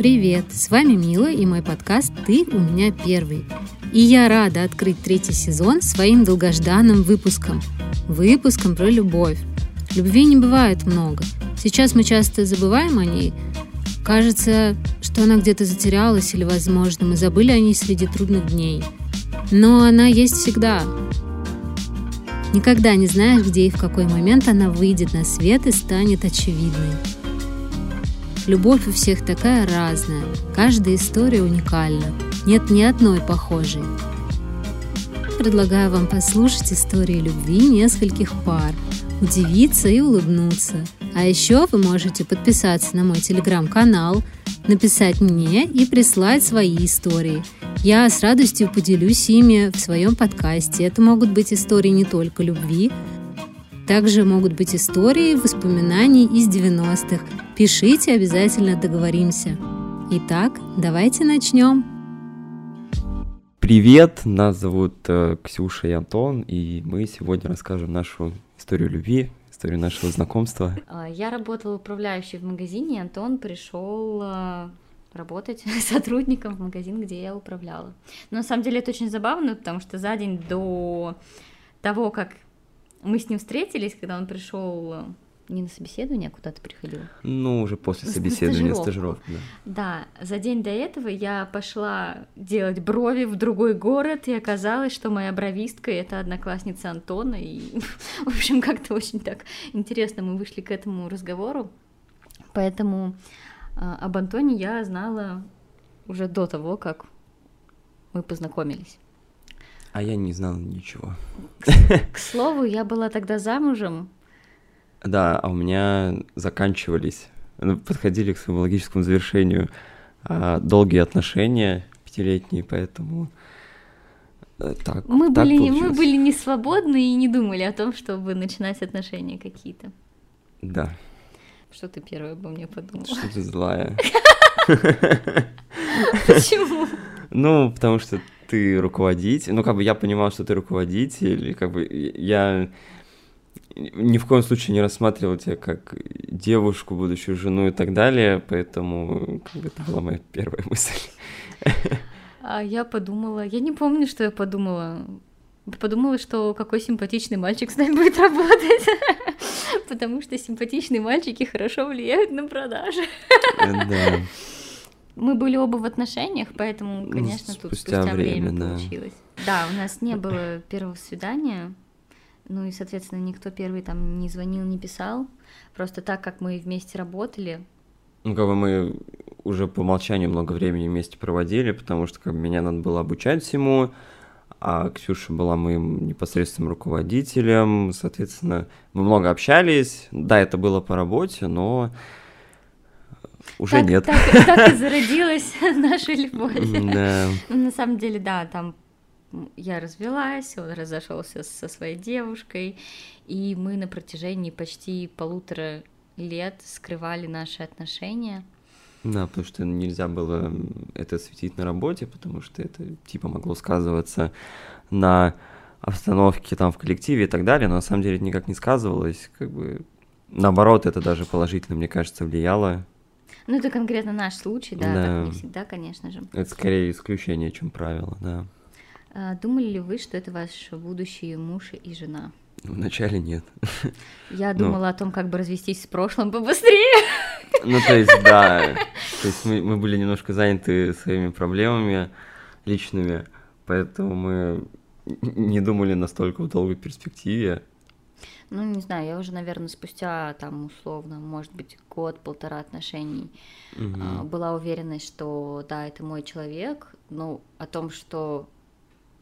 Привет, с вами Мила и мой подкаст «Ты у меня первый». И я рада открыть третий сезон своим долгожданным выпуском. Выпуском про любовь. Любви не бывает много. Сейчас мы часто забываем о ней. Кажется, что она где-то затерялась или, возможно, мы забыли о ней среди трудных дней. Но она есть всегда. Никогда не знаешь, где и в какой момент она выйдет на свет и станет очевидной. Любовь у всех такая разная, каждая история уникальна, нет ни одной похожей. Предлагаю вам послушать истории любви нескольких пар, удивиться и улыбнуться. А еще вы можете подписаться на мой телеграм-канал, написать мне и прислать свои истории. Я с радостью поделюсь ими в своем подкасте. Это могут быть истории не только любви, также могут быть истории воспоминаний из 90-х. Пишите, обязательно договоримся. Итак, давайте начнем. Привет, нас зовут Ксюша и Антон, и мы сегодня расскажем нашу историю любви, историю нашего знакомства. Я работала управляющей в магазине, Антон пришел работать сотрудником в магазин, где я управляла. Но на самом деле это очень забавно, потому что за день до того, как мы с ним встретились, когда он пришел... Не на собеседование, а куда-то приходила? Ну, уже после собеседования, стажировку. Да, за день до этого я пошла делать брови в другой город, и оказалось, что моя бровистка — это одноклассница Антона, и, в общем, как-то очень так интересно мы вышли к этому разговору, поэтому об Антоне я знала уже до того, как мы познакомились. А я не знала ничего. К слову, я была тогда замужем. Да, а у меня заканчивались, подходили к своему логическому завершению долгие отношения, пятилетние, поэтому так получилось. Мы были не свободны и не думали о том, чтобы начинать отношения какие-то. Да. Что ты первая обо мне подумала? Что ты злая. Почему? Ну, потому что ты руководитель, я понимал, что ты руководитель, я... Ни в коем случае не рассматривал тебя как девушку, будущую жену и так далее, поэтому это была моя первая мысль. А я не помню, что я подумала. Подумала, что какой симпатичный мальчик с нами будет работать, потому что симпатичные мальчики хорошо влияют на продажи. Да. Мы были оба в отношениях, поэтому, конечно, тут спустя время получилось. Да, у нас не было первого свидания. Ну и, соответственно, никто первый там не звонил, не писал. Просто так, как мы вместе работали. Мы уже по умолчанию много времени вместе проводили, потому что меня надо было обучать всему, а Ксюша была моим непосредственным руководителем. Соответственно, мы много общались. Да, это было по работе, но уже так, нет. Так и зародилась наша любовь. Да. На самом деле, да, там... Я развелась, он разошелся со своей девушкой, и мы на протяжении почти 1,5 лет скрывали наши отношения. Да, потому что нельзя было это светить на работе, потому что это типа могло сказываться на обстановке там в коллективе и так далее, но на самом деле это никак не сказывалось, наоборот, это даже положительно, мне кажется, влияло. Ну, это конкретно наш случай, да. Так не всегда, конечно же. Это скорее исключение, чем правило, да. Думали ли вы, что это ваши будущие муж и жена? Вначале нет. Я думала о том, как бы развестись с прошлым побыстрее. Да. То есть мы были немножко заняты своими проблемами личными, поэтому мы не думали настолько в долгой перспективе. Не знаю, я уже, наверное, спустя, условно, может быть, 1-1.5 отношений была уверена, что, да, это мой человек, но о том, что...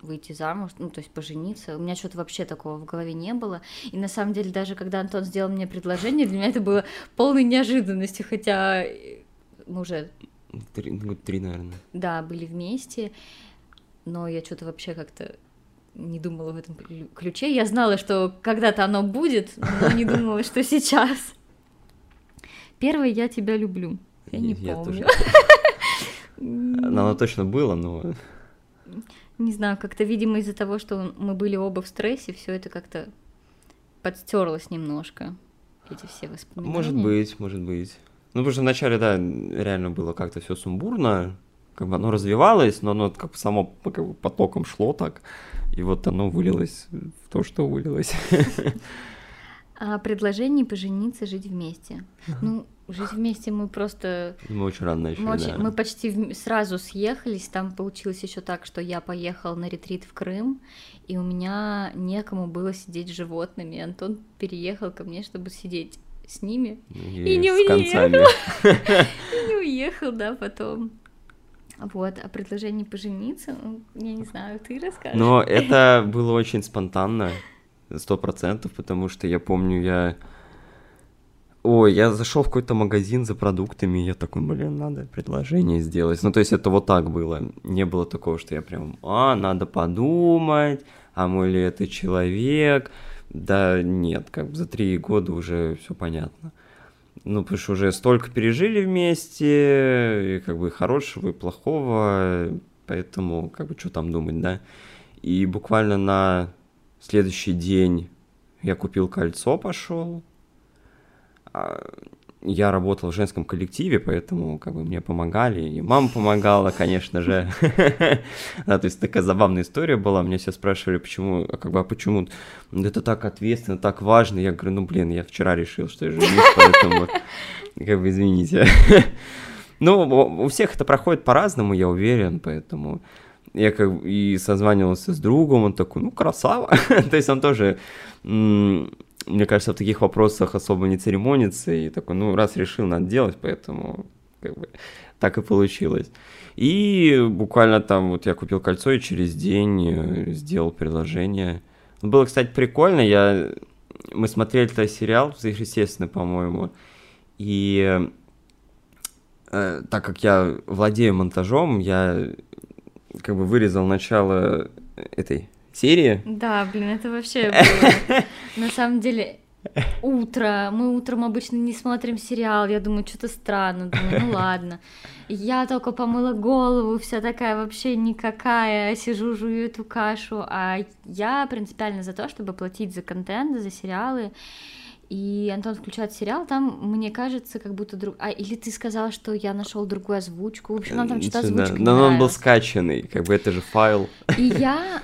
выйти замуж, то есть пожениться. У меня что-то вообще такого в голове не было. И на самом деле, даже когда Антон сделал мне предложение, для меня это было полной неожиданностью, хотя мы уже... 3, наверное. Да, были вместе, но я что-то вообще как-то не думала в этом ключе. Я знала, что когда-то оно будет, но не думала, что сейчас. Первое, я тебя люблю. Я не помню. Оно точно было, но... Не знаю, как-то, видимо, из-за того, что мы были оба в стрессе, все это как-то подстерлось немножко, эти все воспоминания. Может быть. Ну, потому что вначале, да, реально было как-то все сумбурно, как бы оно развивалось, но оно как бы само как бы потоком шло так, и вот оно вылилось в то, что вылилось. Предложение пожениться, жить вместе. Ну, жить вместе мы просто... Мы очень рано начали, да. Мы почти сразу съехались, там получилось еще так, что я поехала на ретрит в Крым, и у меня некому было сидеть с животными, и Антон переехал ко мне, чтобы сидеть с ними, и не уехал. И не уехал, да, потом. Вот, а предложение пожениться, я не знаю, ты расскажешь. Но это было очень спонтанно, 100%, потому что я помню, я зашел в какой-то магазин за продуктами, и я такой, надо предложение сделать. Ну, то есть это вот так было, не было такого, что я прям, надо подумать, а мой ли это человек... Да нет, как бы за 3 года уже все понятно. Ну, потому что уже столько пережили вместе, и как бы хорошего, и плохого, поэтому как бы что там думать, да? И буквально на следующий день я купил кольцо, пошел. Я работал в женском коллективе, поэтому как бы мне помогали, и мама помогала, конечно же. То есть такая забавная история была, меня все спрашивали, почему это так ответственно, так важно. Я говорю, я вчера решил, что я женюсь, поэтому как бы извините. Ну, у всех это проходит по-разному, я уверен, поэтому... Я как бы и созванивался с другом, он такой, красава. То есть он тоже... Мне кажется, в таких вопросах особо не церемонится, и такой, раз решил, надо делать, поэтому как бы так и получилось. И буквально там вот я купил кольцо, и через день сделал предложение. Было, кстати, прикольно, мы смотрели тогда сериал, естественно, по-моему, и так как я владею монтажом, я как бы вырезал начало этой... серии? Да, это вообще было. На самом деле, мы утром обычно не смотрим сериал, я думаю, что-то странно, думаю, ладно. Я только помыла голову, вся такая вообще никакая, сижу, жую эту кашу, а я принципиально за то, чтобы платить за контент, за сериалы, и Антон включает сериал, там, мне кажется, как будто друг... или ты сказала, что я нашел другую озвучку, в общем, нам там что-то озвучка не нравилась. Но он был скачанный, как бы это же файл. И я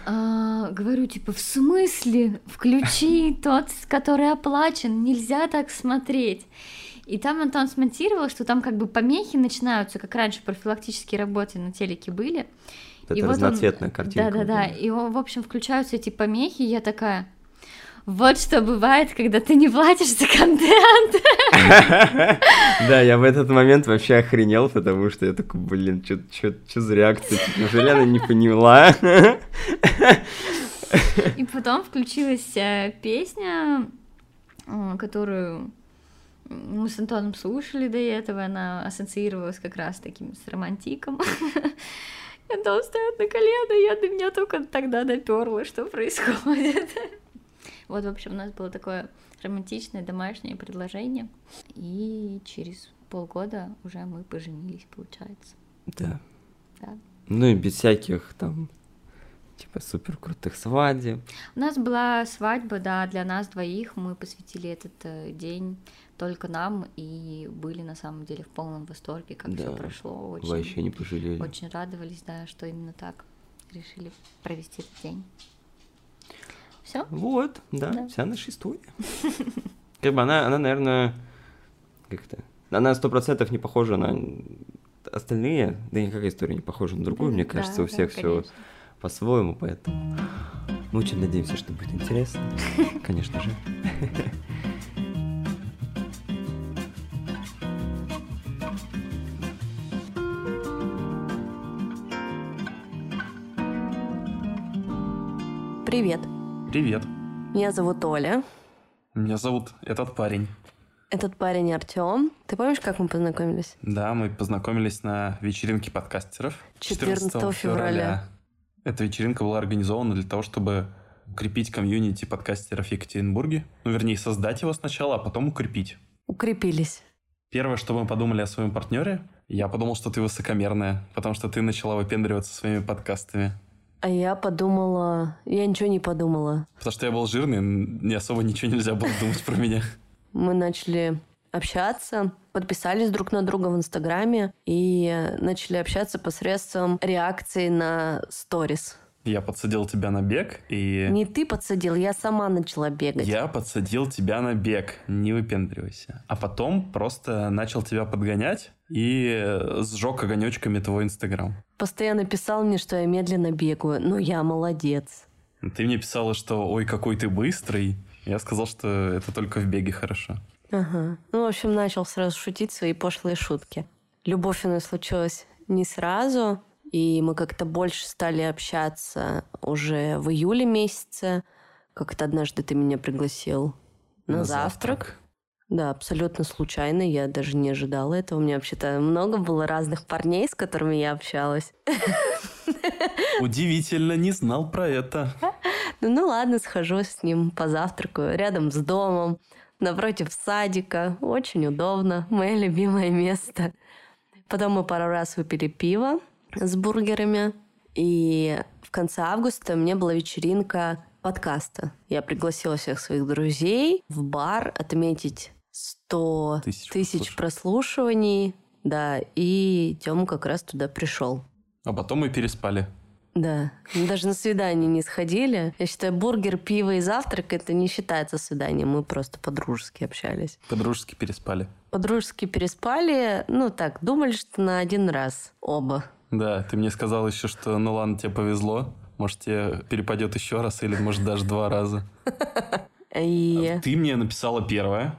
говорю, в смысле? Включи тот, который оплачен, нельзя так смотреть. И там Антон смонтировал, что там как бы помехи начинаются, как раньше профилактические работы на телеке были. Это и разноцветная картинка. Да-да-да, и, в общем, включаются эти помехи, и я такая... Вот что бывает, когда ты не платишь за контент. Да, я в этот момент вообще охренел, потому что я такой, что за реакция? Неужели она не поняла? И потом включилась песня, которую мы с Антоном слушали до этого, она ассоциировалась как раз таким с романтиком. Антон встает на колено, до меня только тогда допёрло, что происходит. Вот, в общем, у нас было такое романтичное домашнее предложение, и через полгода уже мы поженились, получается. Да. Ну и без всяких там, супер крутых свадеб. У нас была свадьба, да, для нас двоих, мы посвятили этот день только нам, и были на самом деле в полном восторге, как все прошло. Очень, вообще не пожалели. Очень радовались, да, что именно так решили провести этот день. Все? Вот, да, вся наша история. Как бы она, наверное, как-то... Она 100% не похожа на остальные, да и никакая история не похожа на другую, мне кажется, у всех все по-своему, поэтому мы очень надеемся, что будет интересно, конечно же. Привет. Меня зовут Оля. Меня зовут этот парень. Этот парень Артём. Ты помнишь, как мы познакомились? Да, мы познакомились на вечеринке подкастеров 14 февраля. Эта вечеринка была организована для того, чтобы укрепить комьюнити подкастеров в Екатеринбурге. Создать его сначала, а потом укрепить. Укрепились. Первое, что мы подумали о своем партнере, я подумал, что ты высокомерная, потому что ты начала выпендриваться своими подкастами. А я подумала... Я ничего не подумала. Потому что я был жирный, не особо ничего нельзя было думать про меня. Мы начали общаться, подписались друг на друга в Инстаграме и начали общаться посредством реакции на сторис. Я подсадил тебя на бег и... Не ты подсадил, я сама начала бегать. Я подсадил тебя на бег, не выпендривайся. А потом просто начал тебя подгонять и сжег огонечками твой Инстаграм. Постоянно писал мне, что я медленно бегаю, но я молодец. Ты мне писала, что «Ой, какой ты быстрый». Я сказал, что это только в беге хорошо. Ага. Ну, в общем, начал сразу шутить свои пошлые шутки. Любовь у нас случилась не сразу... И мы как-то больше стали общаться уже в июле месяце. Как-то однажды ты меня пригласил на завтрак. Да, абсолютно случайно. Я даже не ожидала этого. У меня вообще-то много было разных парней, с которыми я общалась. Удивительно, не знал про это. Ну ладно, схожу с ним, позавтракаю. Рядом с домом, напротив садика. Очень удобно. Мое любимое место. Потом мы пару раз выпили пиво с бургерами. И в конце августа у меня была вечеринка подкаста. Я пригласила всех своих друзей в бар отметить 100 тысяч прослушиваний. Да, и Тёма как раз туда пришел. А потом мы переспали. Да, мы даже на свидание не сходили. Я считаю, бургер, пиво и завтрак – это не считается свиданием. Мы просто по-дружески общались. По-дружески переспали. По-дружески переспали. Ну так, думали, что на один раз оба. Да, ты мне сказал еще, что ну ладно, тебе повезло. Может, тебе перепадет еще раз или, может, даже 2 раза. Ты мне написала первое.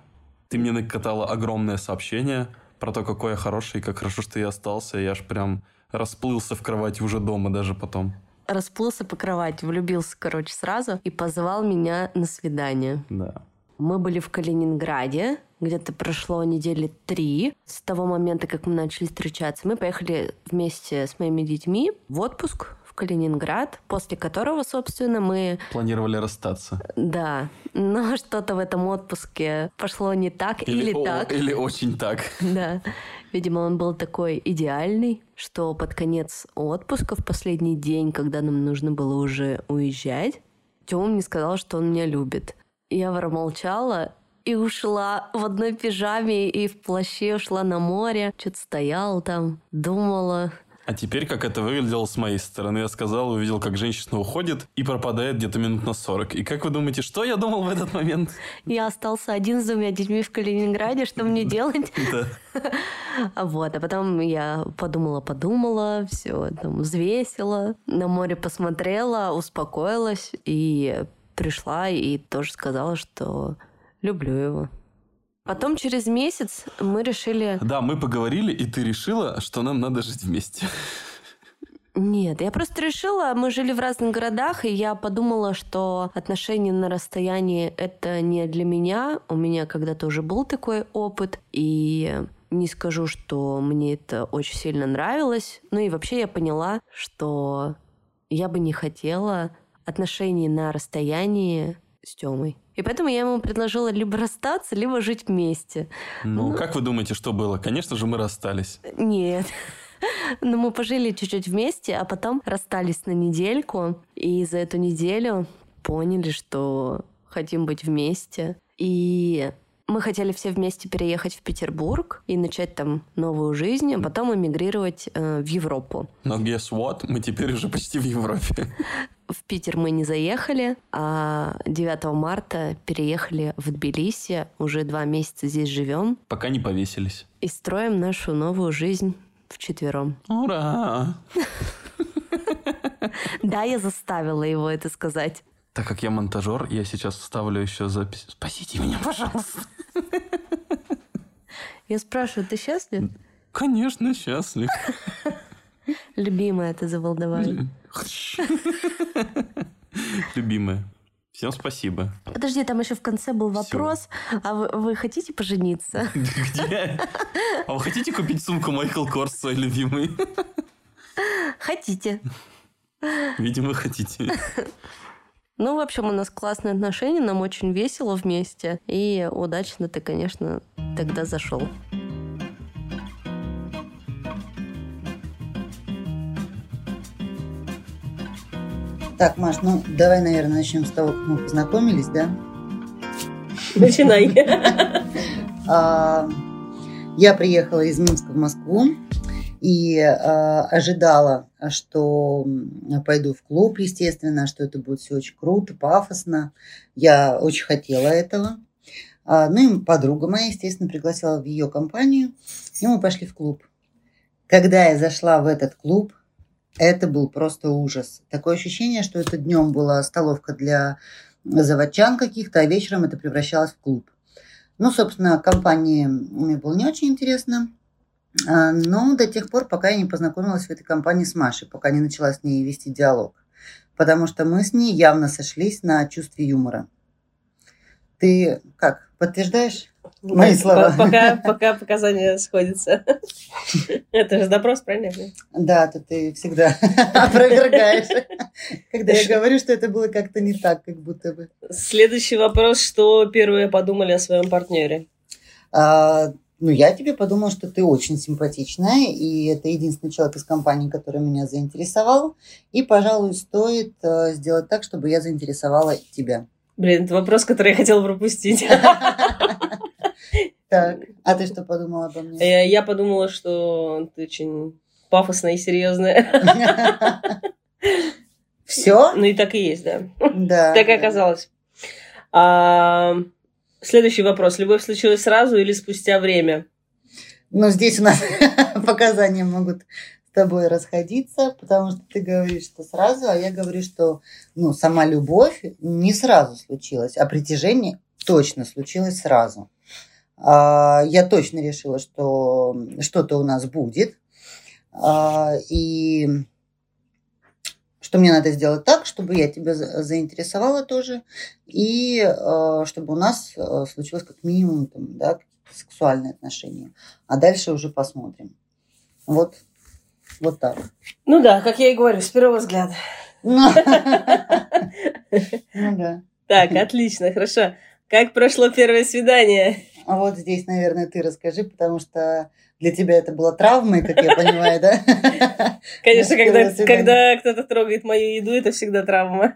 Ты мне накатала огромное сообщение про то, какой я хороший, как хорошо, что я остался. Я аж прям расплылся в кровати уже дома даже потом. Расплылся по кровати, влюбился, короче, сразу и позвал меня на свидание. Да. Мы были в Калининграде. Где-то прошло недели 3 с того момента, как мы начали встречаться. Мы поехали вместе с моими детьми в отпуск в Калининград, после которого, собственно, мы... Планировали расстаться. Да, но что-то в этом отпуске пошло не так или так. Или очень так. Да, видимо, он был такой идеальный, что под конец отпуска, в последний день, когда нам нужно было уже уезжать, Тёма мне сказал, что он меня любит. Я промолчала и ушла в одной пижаме и в плаще, ушла на море. Что-то стояла там, думала. А теперь, как это выглядело с моей стороны, я сказал, увидел, как женщина уходит и пропадает где-то минут на 40. И как вы думаете, что я думал в этот момент? Я остался один с 2 детьми в Калининграде, что мне делать? Вот, а потом я подумала, все там взвесила, на море посмотрела, успокоилась и пришла и тоже сказала, что... Люблю его. Потом через месяц мы решили... Да, мы поговорили, и ты решила, что нам надо жить вместе. Нет, я просто решила, мы жили в разных городах, и я подумала, что отношения на расстоянии – это не для меня. У меня когда-то уже был такой опыт, и не скажу, что мне это очень сильно нравилось. Ну и вообще я поняла, что я бы не хотела отношений на расстоянии с Тёмой. И поэтому я ему предложила либо расстаться, либо жить вместе. Ну, как вы думаете, что было? Конечно же, мы расстались. Нет. Но мы пожили чуть-чуть вместе, а потом расстались на недельку. И за эту неделю поняли, что хотим быть вместе. И мы хотели все вместе переехать в Петербург и начать там новую жизнь, а потом эмигрировать в Европу. Но guess what? Мы теперь уже почти в Европе. В Питер мы не заехали, а 9 марта переехали в Тбилиси. Уже 2 месяца здесь живем. Пока не повесились. И строим нашу новую жизнь вчетвером. Ура! Да, я заставила его это сказать. Так как я монтажер, я сейчас вставлю еще запись. Спасите меня, пожалуйста. Я спрашиваю, ты счастлив? Конечно, счастлив. Любимая, ты заволдовали. Любимая. Всем спасибо. Подожди, там еще в конце был вопрос. Все. А вы хотите пожениться? Где? А вы хотите купить сумку Майкл Корс, свой любимый? Хотите. Видимо, хотите. Ну, в общем, у нас классные отношения, нам очень весело вместе. И удачно ты, конечно, тогда зашел. Так, Маш, ну давай, наверное, начнем с того, как мы познакомились, да? Начинай. Я приехала из Минска в Москву и ожидала, что пойду в клуб, естественно, что это будет все очень круто, пафосно. Я очень хотела этого. Ну и подруга моя, естественно, пригласила в ее компанию, и мы пошли в клуб. Когда я зашла в этот клуб, это был просто ужас. Такое ощущение, что это днем была столовка для заводчан каких-то, а вечером это превращалось в клуб. Ну, собственно, компании мне было не очень интересно, но до тех пор, пока я не познакомилась в этой компании с Машей, пока не начала с ней вести диалог, потому что мы с ней явно сошлись на чувстве юмора. Ты как, подтверждаешь мои слова? Пока показания сходятся. Это же допрос, правильно? Да, то ты всегда опровергаешь, когда я говорю, что это было как-то не так, как будто бы. Следующий вопрос. Что первые подумали о своем партнере? Ну, я тебе подумала, что ты очень симпатичная, и это единственный человек из компании, который меня заинтересовал, и, пожалуй, стоит сделать так, чтобы я заинтересовала тебя. Блин, это вопрос, который я хотела пропустить. Так, а ты что подумала обо мне? Я подумала, что ты очень пафосная и серьезная. Все? Ну и так и есть, да. Да. Так и оказалось. Следующий вопрос. Любовь случилась сразу или спустя время? Ну, здесь у нас показания могут с тобой расходиться, потому что ты говоришь, что сразу, а я говорю, что сама любовь не сразу случилась, а притяжение точно случилось сразу. Я точно решила, что что-то у нас будет, и что мне надо сделать так, чтобы я тебя заинтересовала тоже, и чтобы у нас случилось как минимум там, да, сексуальные отношения. А дальше уже посмотрим. Вот так. Ну да, как я и говорю, с первого взгляда. Ну да. Так, отлично, хорошо. Как прошло первое свидание? А вот здесь, наверное, ты расскажи, потому что для тебя это была травма, как я понимаю, да? Конечно, когда кто-то трогает мою еду, это всегда травма.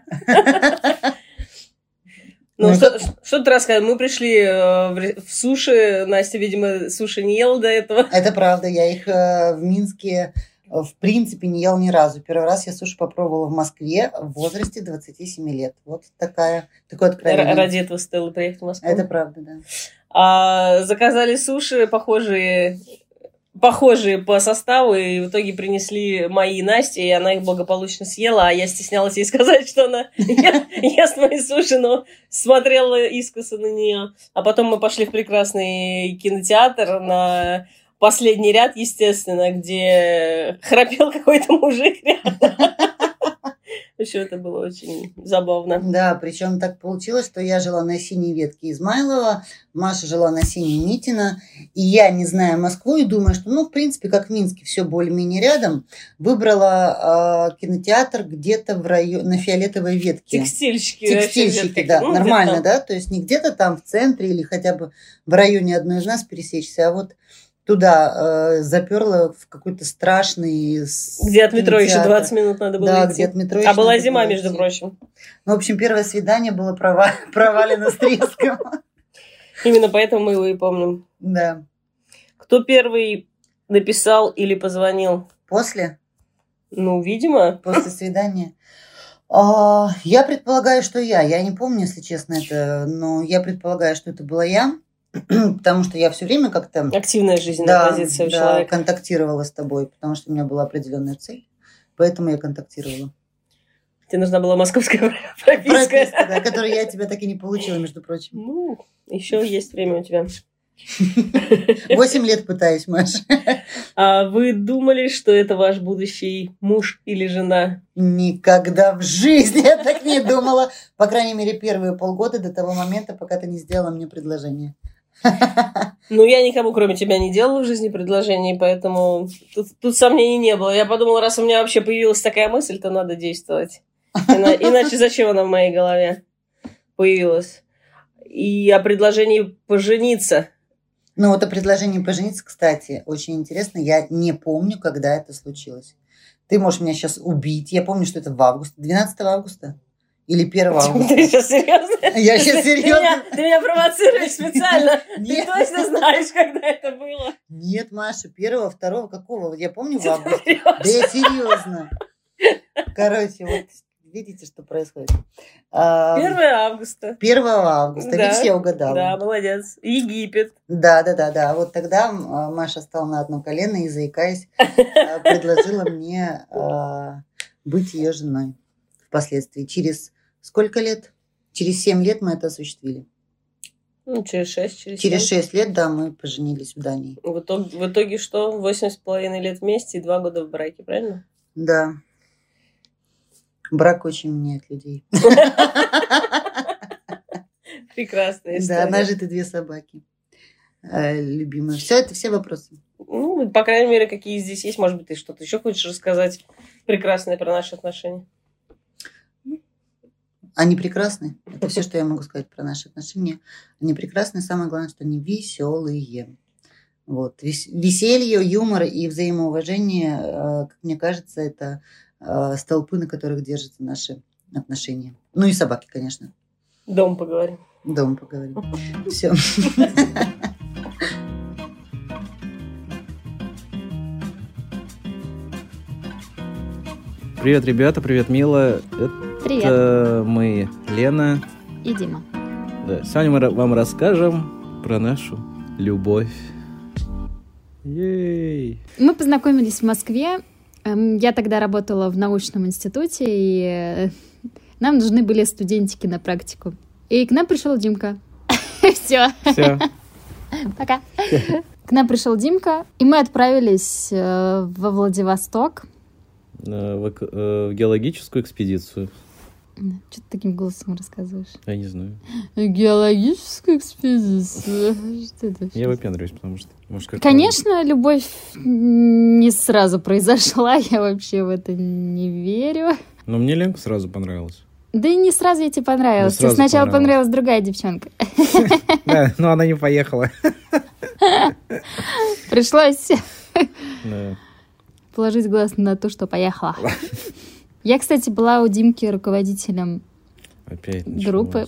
Ну, что ты рассказываешь? Мы пришли в суши. Настя, видимо, суши не ела до этого. Это правда. Я их в Минске, в принципе, не ела ни разу. Первый раз я суши попробовала в Москве в возрасте 27 лет. Вот такое откровение. Ради этого стоило приехать в Москву. Это правда, да. Заказали суши, похожие по составу, и в итоге принесли мои Насте, и она их благополучно съела, а я стеснялась ей сказать, что она ест мои суши, но смотрела искоса на нее. А потом мы пошли в прекрасный кинотеатр на последний ряд, естественно, где храпел какой-то мужик рядом. Еще это было очень забавно. Да, причем так получилось, что я жила на синей ветке Измайлово, Маша жила на синей Митино, и я, не зная Москву, и думаю, что, в принципе, как в Минске, все более-менее рядом, выбрала кинотеатр где-то на фиолетовой ветке. Текстильщики, да, нормально, да, то есть не где-то там в центре или хотя бы в районе одной из нас пересечься, а вот туда заперла в какой-то страшный... Где от метро еще 20 минут надо было идти. Где от метро еще была зима, между прочим. В общем, первое свидание было провалено с треском. Именно поэтому мы его и помним. Да. Кто первый написал или позвонил? После? Ну, видимо. После свидания. Я предполагаю, что я. Я не помню, если честно, это, но я предполагаю, что это была я. Потому что я все время как-то... Активная жизненная позиция у человека. Контактировала с тобой, потому что у меня была определенная цель. Поэтому я контактировала. Тебе нужна была московская прописка, да, которую я тебя так и не получила, между прочим. Ну, еще есть время у тебя. 8 лет пытаюсь, Маша. А вы думали, что это ваш будущий муж или жена? Никогда в жизни я так не думала. По крайней мере, первые полгода до того момента, пока ты не сделала мне предложение. Ну, я никому, кроме тебя, не делала в жизни предложений, поэтому тут сомнений не было. Я подумала, раз у меня вообще появилась такая мысль, то надо действовать. Иначе зачем она в моей голове появилась? И о предложении пожениться. Ну, вот о предложении пожениться, кстати, очень интересно. Я не помню, когда это случилось. Ты можешь меня сейчас убить. Я помню, что это в августе, 12 августа. Или 1 августа. Ты сейчас серьезно? Я сейчас серьезно. Ты меня провоцируешь специально. Ты точно знаешь, когда это было? Нет, Маша, 1-го, 2-го, какого? Я помню в августе. Да я серьезно. Короче, вот видите, что происходит. 1 августа. 1 августа. Видите, я угадала. Да, молодец. Египет. Да. Вот тогда Маша стала на одно колено и, заикаясь, предложила мне быть ее женой. Впоследствии. Через сколько лет? Через 7 лет мы это осуществили. Ну, через 6. Через 6 лет, да, мы поженились в Дании. В итоге что? 8,5 лет вместе и 2 года в браке, правильно? Да. Брак очень меняет людей. Прекрасная история. Да, нажиты 2 собаки. Любимые. Все, это все вопросы. Ну, по крайней мере, какие здесь есть. Может быть, ты что-то еще хочешь рассказать прекрасное про наши отношения? Они прекрасны. Это все, что я могу сказать про наши отношения. Они прекрасны. Самое главное, что они веселые. Вот. Веселье, юмор и взаимоуважение, как мне кажется, это столпы, на которых держатся наши отношения. Ну и собаки, конечно. Дома поговорим. Дома поговорим. Все. Привет, ребята. Привет, Мила. Привет. Это мы, Лена и Дима. Да. Сегодня мы вам расскажем про нашу любовь. Ей. Мы познакомились в Москве. Я тогда работала в научном институте, и нам нужны были студентики на практику. И к нам пришел Димка. Все. Пока. К нам пришел Димка, и мы отправились во Владивосток. В геологическую экспедицию. Что ты таким голосом рассказываешь? Я не знаю. Геологическую экспедицию? Что это? Я выпендриваюсь, потому что... Конечно, любовь не сразу произошла. Я вообще в это не верю. Но мне Ленка сразу понравилась. Да и не сразу я тебе понравилась. Тебе сначала понравилась другая девчонка. Да, но она не поехала. Пришлось... положить глаз на то, что поехала. Я, кстати, была у Димки руководителем группы.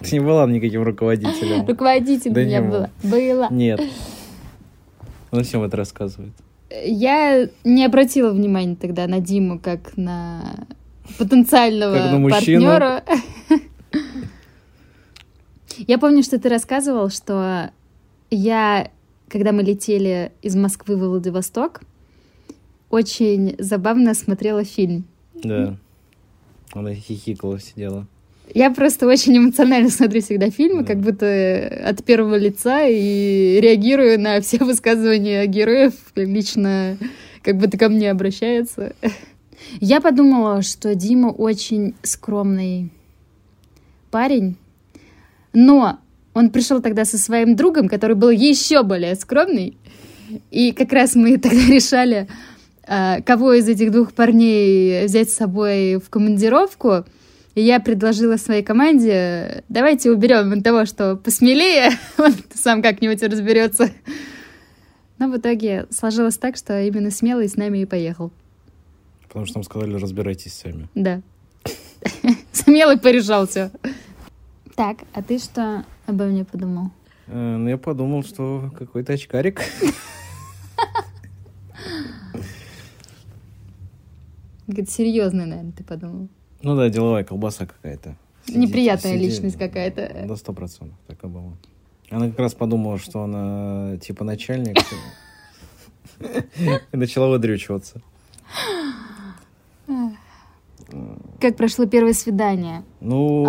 Ты не была никаким руководителем. Руководителем я была. Была. Нет. Он всем это рассказывает. Я не обратила внимания тогда на Диму, как на потенциального партнера. Я помню, что ты рассказывал, что я, когда мы летели из Москвы в Владивосток, очень забавно смотрела фильм. Да. Она хихикала, сидела. Я просто очень эмоционально смотрю всегда фильмы, да. Как будто от первого лица, и реагирую на все высказывания героев, лично как будто ко мне обращается. Я подумала, что Дима очень скромный парень, но он пришел тогда со своим другом, который был еще более скромный, и как раз мы тогда решали... кого из этих двух парней взять с собой в командировку. И я предложила своей команде: давайте уберем того, что посмелее, он сам как-нибудь разберется. Но в итоге сложилось так, что именно смелый с нами и поехал. Потому что нам сказали: разбирайтесь сами. Да. Смелый порешал все. Так, а ты что обо мне подумал? Ну, я подумал, что какой-то очкарик. Какая-то серьезная, наверное, ты подумал. Ну да, деловая колбаса какая-то. Неприятная личность какая-то. До 100% так и было. Она как раз подумала, что она типа начальник. И начала выдрючиваться. Как прошло первое свидание? Ну...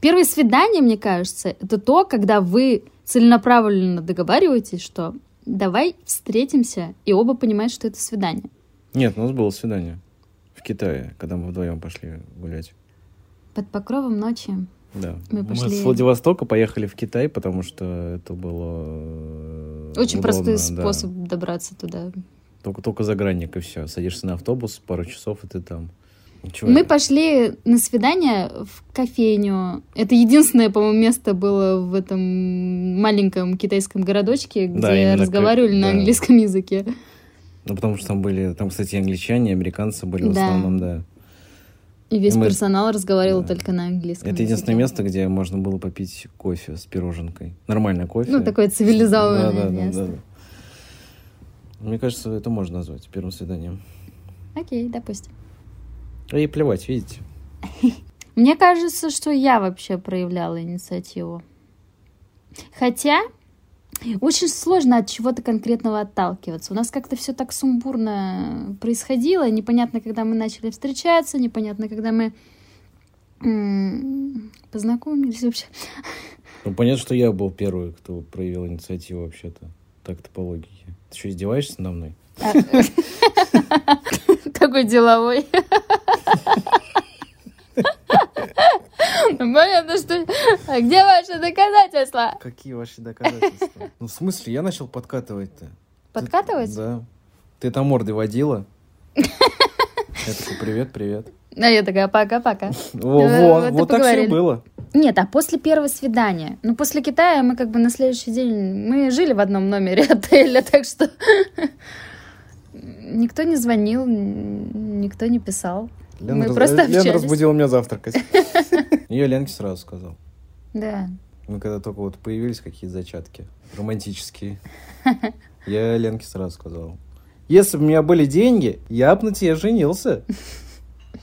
Первое свидание, мне кажется, это то, когда вы целенаправленно договариваетесь, что давай встретимся, и оба понимают, что это свидание. Нет, у нас было свидание в Китае, когда мы вдвоем пошли гулять. Под покровом ночи. Да. Мы с Владивостока поехали в Китай, потому что это было очень удобно, простой способ добраться туда. Только загранник, и все. Садишься на автобус, пару часов, и ты там. Чего мы это? Пошли на свидание в кофейню. Это единственное, по-моему, место было в этом маленьком китайском городочке, где да, разговаривали на английском языке. Ну, потому что там были... Там, кстати, англичане, американцы были в основном, да. И весь персонал разговаривал только на английском. Это единственное место, где можно было попить кофе с пироженкой. Нормально кофе. Ну, такое цивилизованное место. Да. Мне кажется, это можно назвать первым свиданием. Окей, допустим. А ей плевать, видите? Мне кажется, что я вообще проявляла инициативу. Хотя очень сложно от чего-то конкретного отталкиваться. У нас как-то все так сумбурно происходило. Непонятно, когда мы начали встречаться, непонятно, когда мы познакомились вообще. Ну, понятно, что я был первый, кто проявил инициативу вообще-то. Так-то по логике. Ты что, издеваешься надо мной? Какой деловой. Понятно, что... А где ваши доказательства? Какие ваши доказательства? Ну, в смысле, я начал подкатывать-то. Подкатывать? Да. Ты там морды водила. Я такой, привет. А я такая, пока-пока. Вот так все и было. Нет, а после первого свидания? Ну, после Китая мы как бы на следующий день... Мы жили в одном номере отеля, так что... Никто не звонил, никто не писал. Лена разбудила меня завтракать. Я Ленке сразу сказал. Да. Мы когда только вот появились какие-то зачатки романтические, я Ленке сразу сказал. Если бы у меня были деньги, я бы на тебе женился.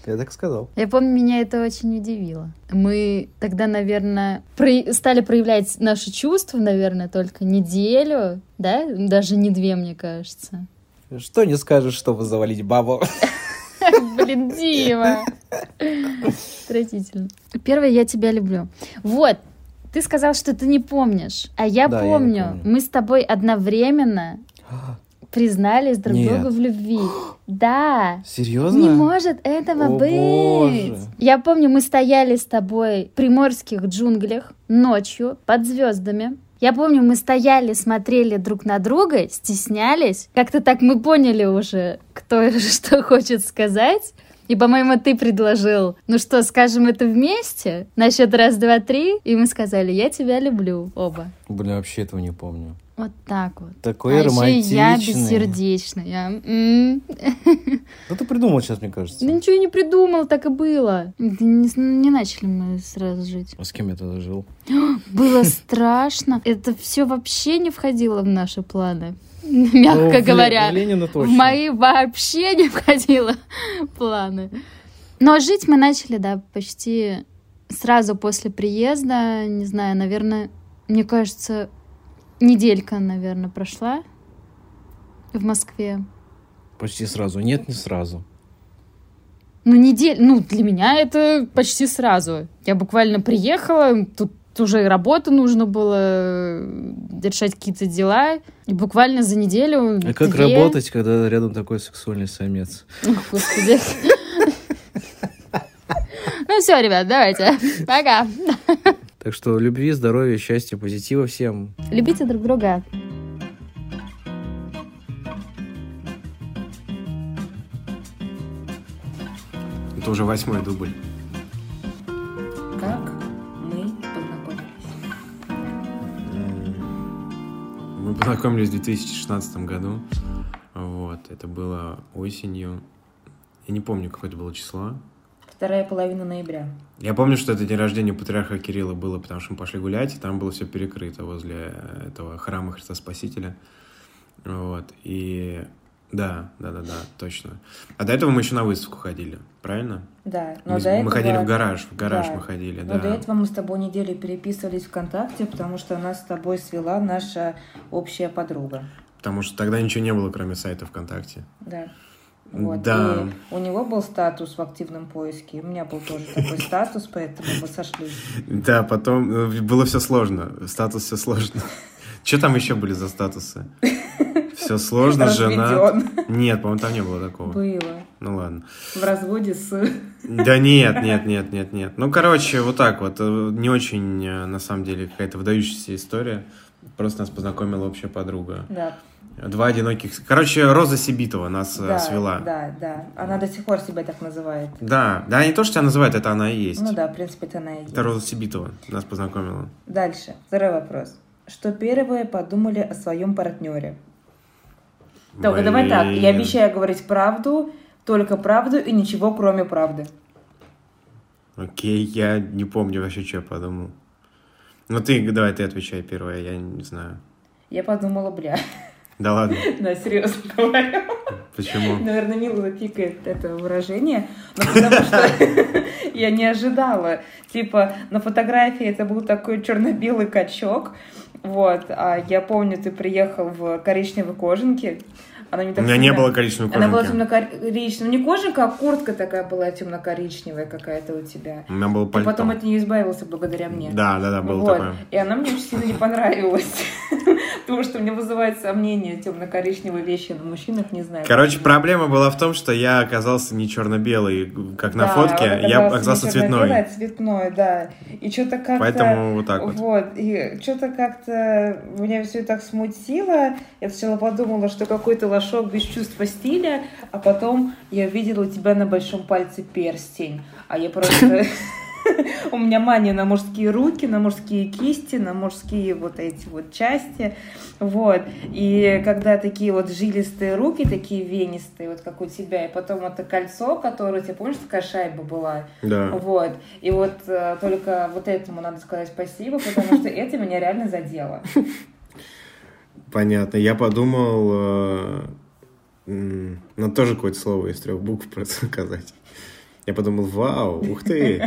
Я так сказал. Я помню, меня это очень удивило. Мы тогда, наверное, стали проявлять наши чувства, наверное, только неделю, да? Даже не две, мне кажется. Что не скажешь, чтобы завалить бабу? Блин, Дима. Отвратительно. Первое, я тебя люблю. Вот, ты сказал, что ты не помнишь. А я помню, мы с тобой одновременно признались друг другу в любви. Да. Серьезно? Не может этого быть. Боже. Я помню, мы стояли с тобой в приморских джунглях ночью под звездами. Я помню, мы стояли, смотрели друг на друга, стеснялись. Как-то так мы поняли уже, кто что хочет сказать. И, по-моему, ты предложил, ну что, скажем это вместе? На счет раз, два, три. И мы сказали, я тебя люблю, оба. Блин, вообще этого не помню. Вот так вот. Такой романтичный. А еще я бессердечный. Ну ты придумал сейчас, мне кажется. Да ничего я не придумал, так и было. Не начали мы сразу жить. А с кем я тогда жил? Было страшно. Это все вообще не входило в наши планы. Мягко говоря. В мои вообще не входило планы. Но жить мы начали, да, почти сразу после приезда. Не знаю, наверное, мне кажется... Неделька, наверное, прошла в Москве. Почти сразу. Нет, не сразу. Ну, для меня это почти сразу. Я буквально приехала, тут уже работу нужно было, решать какие-то дела. И буквально за неделю... А как работать, когда рядом такой сексуальный самец? О, Господи. Ну все, ребят, давайте. Пока. Так что любви, здоровья, счастья, позитива всем. Любите друг друга. Это уже 8-й дубль. Как мы познакомились? Мы познакомились в 2016 году. Вот, это было осенью. Я не помню, какое это было число. Вторая половина ноября. Я помню, что это день рождения Патриарха Кирилла было, потому что мы пошли гулять, и там было все перекрыто возле этого храма Христа Спасителя. Вот, и... Да, точно. А до этого мы еще на выставку ходили, правильно? Да. Но мы до этого... ходили в гараж да. Мы ходили, да. Но до этого мы с тобой неделю переписывались ВКонтакте, потому что нас с тобой свела наша общая подруга. Потому что тогда ничего не было, кроме сайта ВКонтакте. Да. Вот. Да. И у него был статус в активном поиске, у меня был тоже такой статус, поэтому мы сошлись. Да, потом было все сложно, статус все сложно. Что там еще были за статусы? Все сложно, женат. Нет, по-моему, там не было такого. Было. Ну ладно. В разводе с... Да нет. Ну, короче, вот так вот. Не очень, на самом деле, какая-то выдающаяся история. Просто нас познакомила общая подруга. Да. Два одиноких... Короче, Роза Сибитова нас свела. Да. Она до сих пор себя так называет. Да, не то, что тебя называют, это она и есть. Ну да, в принципе, это она и есть. Это Роза Сибитова нас познакомила. Дальше. Второй вопрос. Что первые подумали о своем партнере? Только давай так. Я обещаю говорить правду, только правду и ничего, кроме правды. Окей, я не помню вообще, что я подумал. Ну ты, давай, ты отвечай первая, я не знаю. Я подумала, бля. Да ладно? Да, серьезно говорю. Почему? Наверное, Мила пикает это выражение, но потому что я не ожидала. Типа, на фотографии это был такой черно-белый качок, вот, а я помню, ты приехал в коричневой кожанке. Она не так У меня сильно... не было коричневой кожанки. Она была темно-коричневая. Не кожанка, а куртка такая была темно-коричневая какая-то у тебя. У меня было пальто. Ты потом от нее избавился благодаря мне. Да, да, да, было вот. Такое. И она мне очень сильно не понравилась. Потому что мне вызывает сомнение темно-коричневые вещи на мужчинах, не знаю. Короче, проблема была в том, что я оказался не черно-белый, как на фотке, я оказался цветной. Да, цветной, да. И что-то как-то... Поэтому вот так вот. Вот. И что-то как-то меня все так смутило. Я сначала подумала, что какой-то шок без чувства стиля, а потом я видела у тебя на большом пальце перстень, а я просто... У меня мания на мужские руки, на мужские кисти, на мужские вот эти вот части, вот, и когда такие вот жилистые руки, такие венистые, вот как у тебя, и потом это кольцо, которое, ты помнишь, такая шайба была, да. Вот, и вот только вот этому надо сказать спасибо, потому что это меня реально задело. Понятно. Я подумал... Надо тоже какое-то слово из 3 букв сказать. Я подумал, вау, ух ты.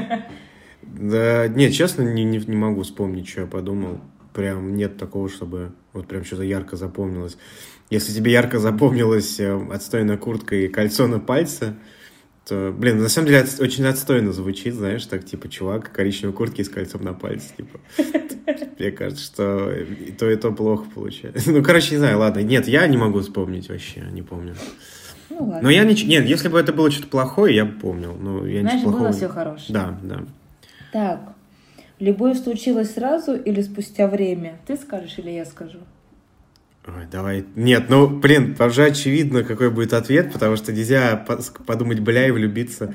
Да, нет, честно, не могу вспомнить, что я подумал. Прям нет такого, чтобы вот прям что-то ярко запомнилось. Если тебе ярко запомнилась отстойная куртка и кольцо на пальце, то, блин, на самом деле очень отстойно звучит, знаешь, так, типа, чувак в коричневой куртке с кольцом на пальце, типа. Мне кажется, что и то плохо получается. Ну, короче, не знаю, ладно. Нет, я не могу вспомнить вообще, не помню. Ну, ладно. Но я ничего... Нет, если бы это было что-то плохое, я бы помнил. Но я Знаешь, ничего плохого... было все хорошее. Да, да. Так, любовь случилась сразу или спустя время? Ты скажешь или я скажу? Ой, давай. Нет, ну, блин, уже очевидно, какой будет ответ, потому что нельзя подумать, бля, и влюбиться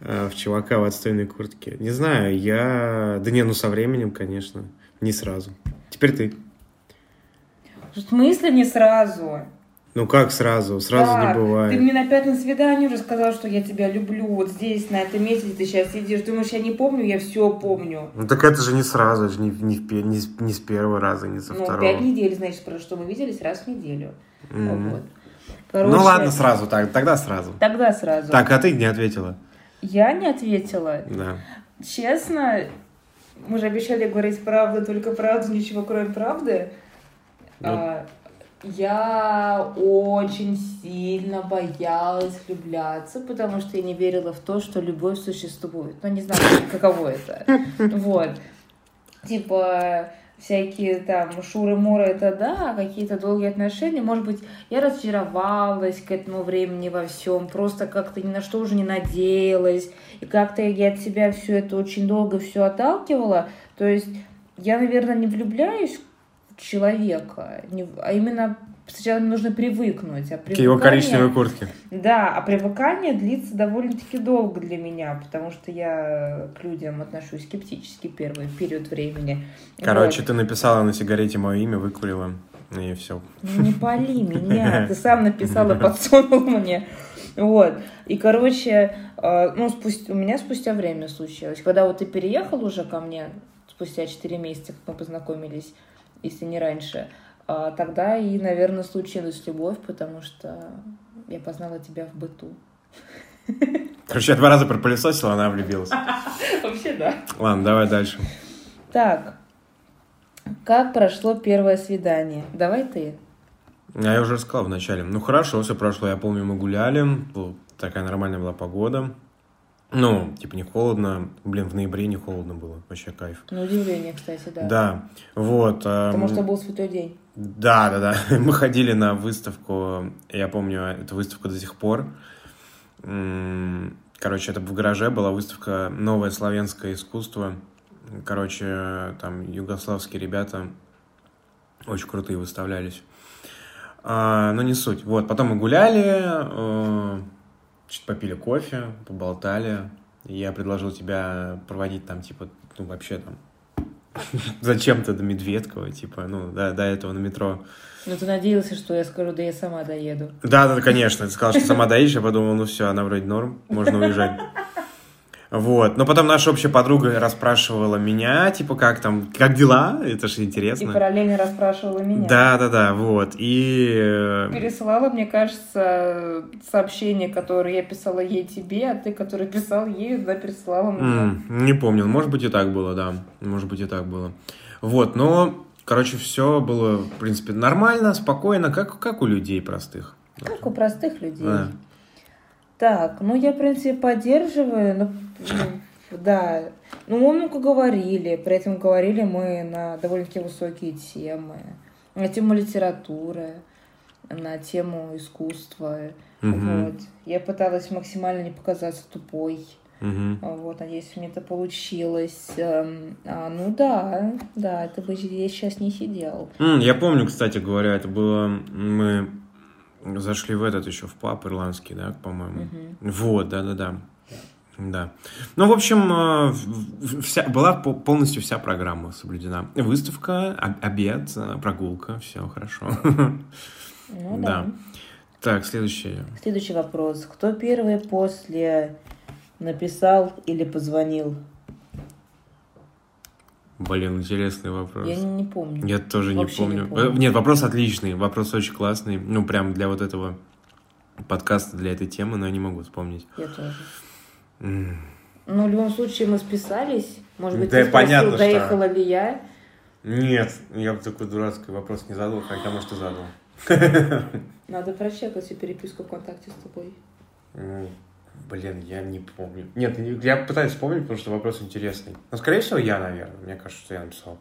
в чувака в отстойной куртке. Не знаю, я... Да не, ну, со временем, конечно. Не сразу. Теперь ты. В смысле не сразу? Ну как сразу? Сразу да, не бывает. Ты мне на 5-м свидании уже сказал, что я тебя люблю. Вот здесь, на этом месте ты сейчас сидишь. Думаешь, я не помню? Я все помню. Ну так это же не сразу. Это же не с первого раза, не со второго. Ну 5 недель, значит, про что мы виделись раз в неделю. Mm-hmm. Вот. Короче, ну ладно, сразу. Тогда сразу. Тогда сразу. Так, а ты не ответила. Я не ответила? Да. Честно... Мы же обещали говорить правду, только правду, ничего кроме правды. Да. Я очень сильно боялась влюбляться, потому что я не верила в то, что любовь существует. Но не знаю, каково это. Вот. Типа... Всякие там шуры-муры, это да, какие-то долгие отношения. Может быть, я разочаровалась к этому времени во всем, просто как-то ни на что уже не надеялась. И как-то я от себя все это очень долго все отталкивала. То есть я, наверное, не влюбляюсь в человека, а именно сначала нужно привыкнуть. К его коричневой куртке. Да, а привыкание длится довольно-таки долго для меня, потому что я к людям отношусь скептически первый период времени. Короче, вот. Ты написала на сигарете мое имя, выкурила, и все. Ну, не пали меня, ты сам написала, подсунул мне. Вот. И, короче, ну, у меня спустя время случилось. Когда вот ты переехал уже ко мне, спустя 4 месяца, как мы познакомились, если не раньше, тогда и, наверное, случилась любовь, потому что я познала тебя в быту. Короче, я 2 раза пропылесосила, она влюбилась. Вообще, да. Ладно, давай дальше. Так, как прошло первое свидание? Давай ты. Я уже рассказал вначале. Ну, хорошо, все прошло. Я помню, мы гуляли. Такая нормальная была погода. Ну, типа, не холодно. Блин, в ноябре не холодно было. Вообще кайф. Ну, удивление, кстати, да. Да, вот. Потому что был святой день. Да, да, да. Мы ходили на выставку. Я помню эту выставку до сих пор. Короче, это в гараже была выставка «Новое славянское искусство». Короче, там югославские ребята очень крутые выставлялись. Но не суть. Вот, потом мы гуляли... Чуть попили кофе, поболтали. Я предложил тебя проводить там, типа, ну, вообще там, зачем-то до Медведкова, типа, ну, до этого на метро. Ну, ты надеялся, что я скажу, да я сама доеду. Да, да, конечно. Ты сказал, что сама доедешь, я подумал, ну, все, она вроде норм, можно уезжать. Вот. Но потом наша общая подруга расспрашивала меня, типа, как там, как дела? Это же интересно. И параллельно расспрашивала меня. Да-да-да, вот. И... пересылала, мне кажется, сообщение, которое я писала ей тебе, а ты, которое писал ей, да, пересылала мне. Не помню. Может быть, и так было, да. Может быть, и так было. Вот, но... короче, все было, в принципе, нормально, спокойно, как у людей простых. Как у простых людей. Да. Так, ну я, в принципе, поддерживаю, ну, да. Ну, мы много говорили, при этом говорили мы на довольно-таки высокие темы. На тему литературы, на тему искусства. Угу. Вот. Я пыталась максимально не показаться тупой. Угу. Вот, надеюсь, у меня это получилось. Ну да, это бы здесь сейчас не сидел. Я помню, кстати говоря, это было... мы зашли в этот еще, в паб ирландский, да, по-моему. Угу. Вот, да. Ну, в общем, была полностью вся программа соблюдена. Выставка, обед, прогулка, все хорошо. Ну да. Так, следующий. Следующий вопрос. Кто первый после... написал или позвонил? Блин, интересный вопрос. Я не помню. Я тоже не помню. Нет, вопрос отличный, вопрос очень классный. Ну, прям для вот этого подкаста, для этой темы, но я не могу вспомнить. Я тоже. Ну, в любом случае, мы списались. Может быть, ты спросил, доехала ли я? Нет, я бы такой дурацкий вопрос не задал, хотя, может, и задал. Надо прочекать всю переписку ВКонтакте с тобой. Блин, я не помню. Нет, я пытаюсь вспомнить, потому что вопрос интересный. Но, скорее всего, я, наверное. Мне кажется, что я написал.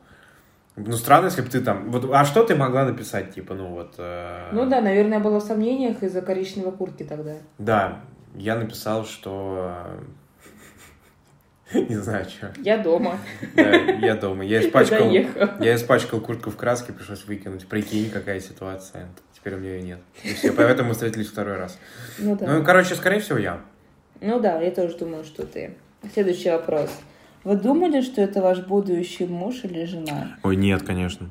Ну, странно, если бы ты там... вот, а что ты могла написать, типа, ну вот... Ну да, наверное, я была в сомнениях из-за коричневой куртки тогда. Да, я написал, что... не знаю, что. Я дома. Да, я дома. Я испачкал куртку в краске, пришлось выкинуть. Прикинь, какая ситуация. Теперь у меня ее нет. И все, поэтому мы встретились второй раз. Ну, да. Ну, короче, скорее всего, я. Ну да, я тоже думаю, что ты. Следующий вопрос. Вы думали, что это ваш будущий муж или жена? Ой, нет, конечно.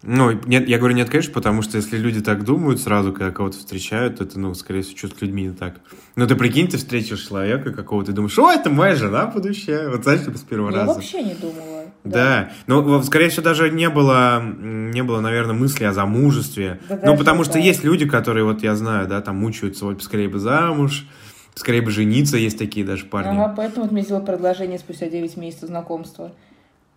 Ну, нет, я говорю нет, конечно, потому что если люди так думают сразу, когда кого-то встречают, это, ну, скорее всего, чувство людьми не так. Ну, ты прикинь, ты встретишь человека какого-то и думаешь, о, это моя жена будущая. Вот знаешь, с первого раза. Я вообще не думала. Да. Ну, скорее всего, даже не было, наверное, мысли о замужестве. Да, ну, потому что есть люди, которые, вот я знаю, да, там мучаются, вот скорее бы замуж, скорее бы жениться, есть такие даже парни. Ага, поэтому вот мне сделал предложение спустя 9 месяцев знакомства.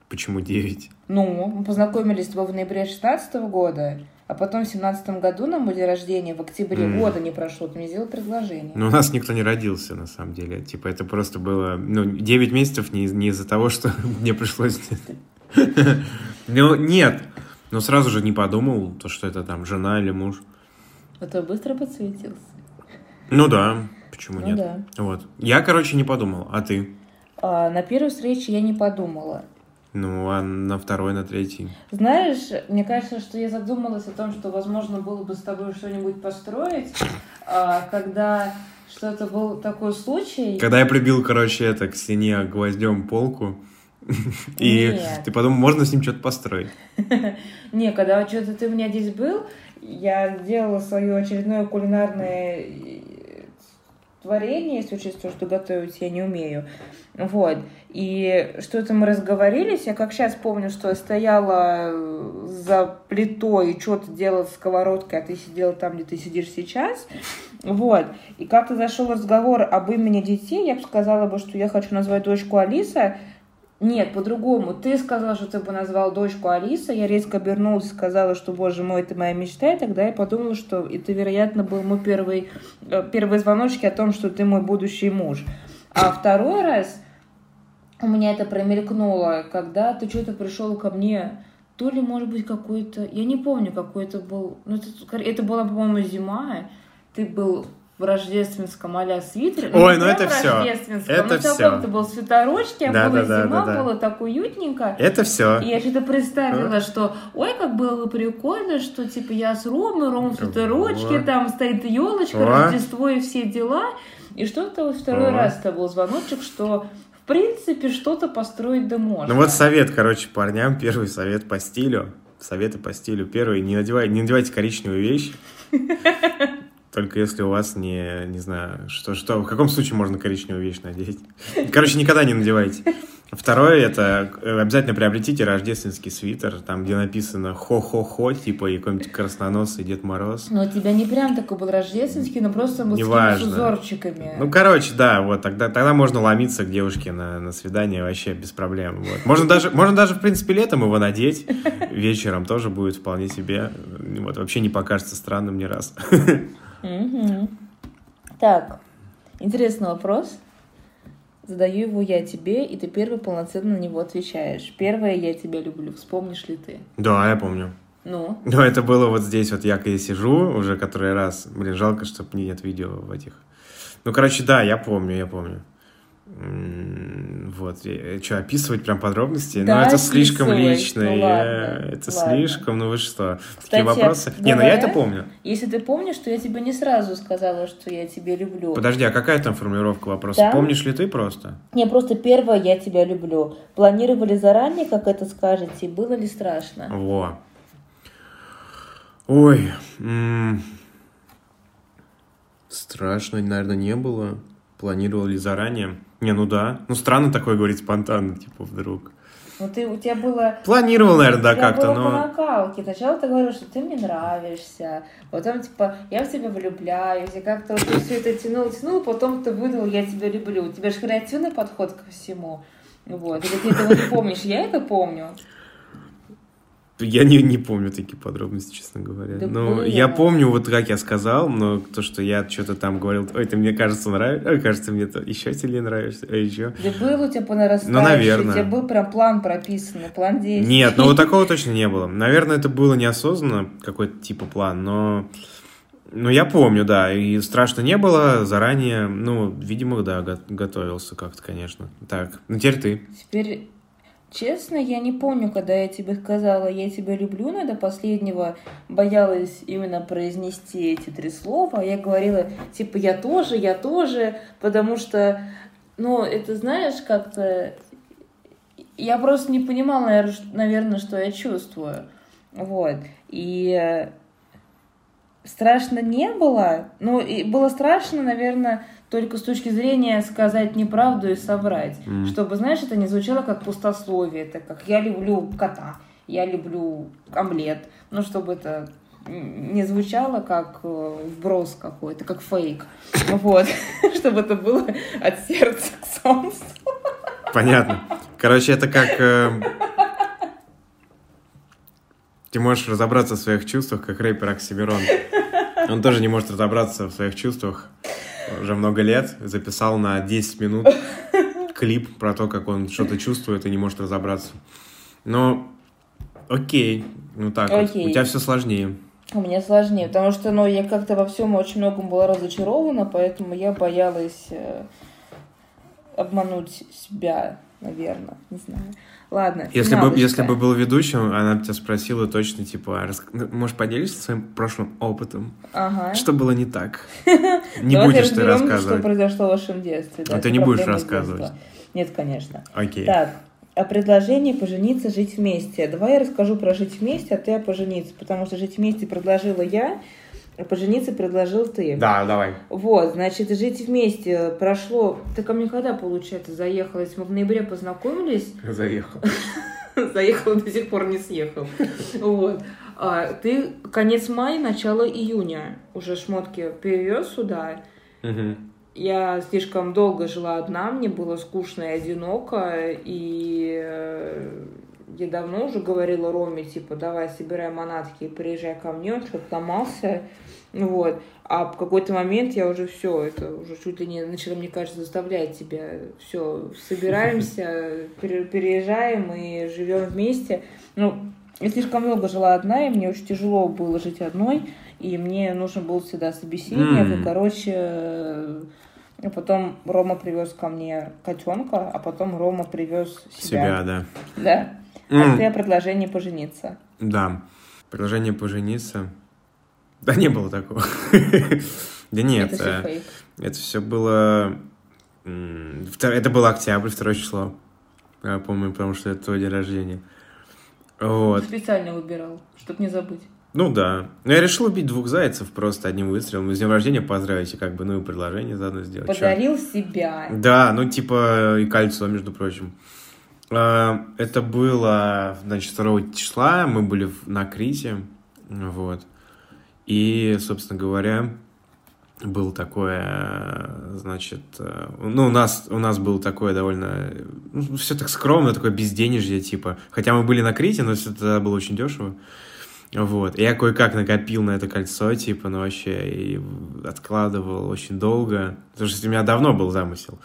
Почему 9? Ну, мы познакомились с тобой в ноябре 2016 года, а потом в 2017 году на мой день рождения, в октябре года не прошло, ты мне сделал предложение. Ну, у нас никто не родился, на самом деле. Типа, это просто было... Ну, 9 месяцев не из-за того, что мне пришлось... Ну, нет. Но сразу же не подумал, что это там жена или муж. А то быстро подсветился. Ну да, почему нет? Вот. Я, короче, не подумал. А ты? На первой встрече я не подумала. Ну, а на второй, на третий? Знаешь, мне кажется, что я задумалась о том, что, возможно, было бы с тобой что-нибудь построить, когда что-то был такой случай... Когда я прибил, короче, к стене гвоздем полку, и ты подумал, можно с ним что-то построить. Не, когда что-то ты у меня здесь был, я делала свое очередное кулинарное творение, если учесть то, что готовить я не умею. Вот. И что-то мы разговорились. Я как сейчас помню, что я стояла за плитой и что-то делала сковородкой, а ты сидела там, где ты сидишь сейчас. Вот. И как-то зашел разговор об имени детей. Я бы сказала, что я хочу назвать дочку Алиса. Нет, по-другому. Ты сказала, что ты бы назвал дочку Алиса. Я резко обернулась и сказала, что, боже мой, это моя мечта. И тогда я подумала, что это, вероятно, был мой первые звоночки о том, что ты мой будущий муж. А второй раз у меня это промелькнуло, когда ты что-то пришел ко мне, то ли, может быть, какой-то... Я не помню, какой это был... Ну, это была, по-моему, зима. Ты был в рождественском а-ля свитере. Ой, ну это все. Это все. Это был свитерочки, а была зима, было так уютненько. Это все. И я что-то представила, что ой, как было бы прикольно, что типа я с Ромой, Рома в свитерочке, там стоит елочка, Рождество и все дела. И что-то второй раз-то был звоночек, что, в принципе, что-то построить да можно. Ну вот совет, короче, парням. Первый совет по стилю. Советы по стилю. Первый, не надевайте коричневые вещи. Только если у вас не знаю, что в каком случае можно коричневую вещь надеть. Короче, никогда не надевайте. Второе, это обязательно приобретите рождественский свитер, там, где написано «хо-хо-хо», типа, и какой-нибудь красноносый Дед Мороз. Но у тебя не прям такой был рождественский, но просто был с узорчиками. Ну, короче, да, вот, тогда можно ломиться к девушке на свидание вообще без проблем. Вот. Можно даже, в принципе, летом его надеть, вечером тоже будет вполне себе, вот, вообще не покажется странным ни раз. Так, интересный вопрос. Задаю его я тебе, и ты первый полноценно на него отвечаешь. Первое, я тебя люблю. Вспомнишь ли ты? Да, я помню. Ну? Но это было вот здесь, вот я когда сижу уже который раз. Блин, жалко, что нет видео в этих. Ну, короче, да, я помню. Вот. Что, описывать прям подробности? Да, ну, это слишком лично. Ну, ладно. Слишком, ну вы что? Кстати, такие вопросы. Давай, я это помню. Если ты помнишь, то я тебе не сразу сказала, что я тебя люблю. Подожди, а какая там формулировка вопроса? Да? Помнишь ли ты просто? Не, просто первое, я тебя люблю. Планировали заранее, как это скажете, и было ли страшно? Во. Ой. Страшно, наверное, не было. Планировал ли заранее? Не, ну да. Ну, странно такое говорить спонтанно, типа, вдруг. Ну, у тебя было... Планировал, наверное, да, как-то, но... У тебя было по накалке. Сначала ты говорил, что ты мне нравишься. Потом, типа, я в тебя влюбляюсь. И как-то вот все это тянул. Потом ты выдал, я тебя люблю. У тебя же креативный подход ко всему. Вот. Или ты этого не помнишь? Я это помню. Я не помню такие подробности, честно говоря. Да, но я помню, вот как я сказал, но то, что я что-то там говорил, ой, ты мне, кажется, нравишься, ой, кажется, мне еще сильнее нравишься, а еще... Да был у тебя понарастающий, ну, наверное. У тебя был прям план прописан, план действий. Нет, ну вот такого точно не было. Наверное, это было неосознанно, какой-то типа план, но... Ну, я помню, да, и страшно не было заранее, ну, видимо, да, готовился как-то, конечно. Так, ну теперь ты. Теперь... Честно, я не помню, когда я тебе сказала «я тебя люблю», но до последнего боялась именно произнести эти 3 слова. Я говорила, типа, я тоже, потому что, ну, это, знаешь, как-то... Я просто не понимала, наверное, что я чувствую. Вот. И страшно не было. Ну, и было страшно, наверное... Только с точки зрения сказать неправду и соврать. Чтобы, знаешь, это не звучало как пустословие. Это как «я люблю кота», «я люблю омлет». Ну, чтобы это не звучало как вброс какой-то, как фейк. Вот. Чтобы это было от сердца к солнцу. Понятно. Короче, это как... Ты можешь разобраться в своих чувствах, как рэпер Оксимирон. Он тоже не может разобраться в своих чувствах. Уже много лет, записал на 10 минут клип про то, как он что-то чувствует и не может разобраться. Но окей, ну так окей. Вот. У тебя все сложнее. У меня сложнее, потому что я как-то во всем очень многом была разочарована, поэтому я боялась обмануть себя, наверное, не знаю. Ладно, если бы был ведущим, она бы тебя спросила точно, типа, можешь поделиться своим прошлым опытом? Ага. Что было не так? Не будешь ты рассказывать. Что произошло в вашем детстве. А ты не будешь рассказывать? Нет, конечно. Окей. Так, о предложении пожениться, жить вместе. Давай я расскажу про жить вместе, а ты о пожениться, потому что жить вместе предложила я, а пожениться предложил ты. Да, давай. Вот, значит, жить вместе прошло... Ты ко мне когда, получается, заехала? Мы в ноябре познакомились. Заехала, до сих пор не съехал. Вот. Ты конец мая, начало июня уже шмотки перевез сюда. Я слишком долго жила одна, мне было скучно и одиноко, и... Я давно уже говорила Роме, типа, давай, собирай манатки и приезжай ко мне, он что-то ломался, вот. А в какой-то момент я уже все, это уже чуть ли не начала, мне кажется, заставлять тебя, все, собираемся, переезжаем и живем вместе. Ну, я слишком много жила одна, и мне очень тяжело было жить одной, и мне нужно было всегда собеседник, и, короче... И потом Рома привез ко мне котенка, а потом Рома привез себя. Да. А ты о предложении пожениться. Да. Предложение пожениться... Да не было такого. Да нет. Это все было... Это было октябрь, 2 число. Я помню, потому что это твой день рождения. Специально выбирал, чтобы не забыть. Ну да. Но я решил убить двух зайцев просто одним выстрелом. С днем рождения поздравить и как бы, ну и предложение заодно сделать. Подарил себя. Да, ну типа и кольцо, между прочим. Это было, значит, 2 числа. Мы были на Крите. Вот. И, собственно говоря, был такое, значит... Ну, у нас было такое довольно... Ну, все так скромно, такое безденежье, типа. Хотя мы были на Крите, но все это было очень дешево. Вот. Я кое-как накопил на это кольцо, типа, ну, вообще, и откладывал очень долго. Потому что у меня давно был замысел.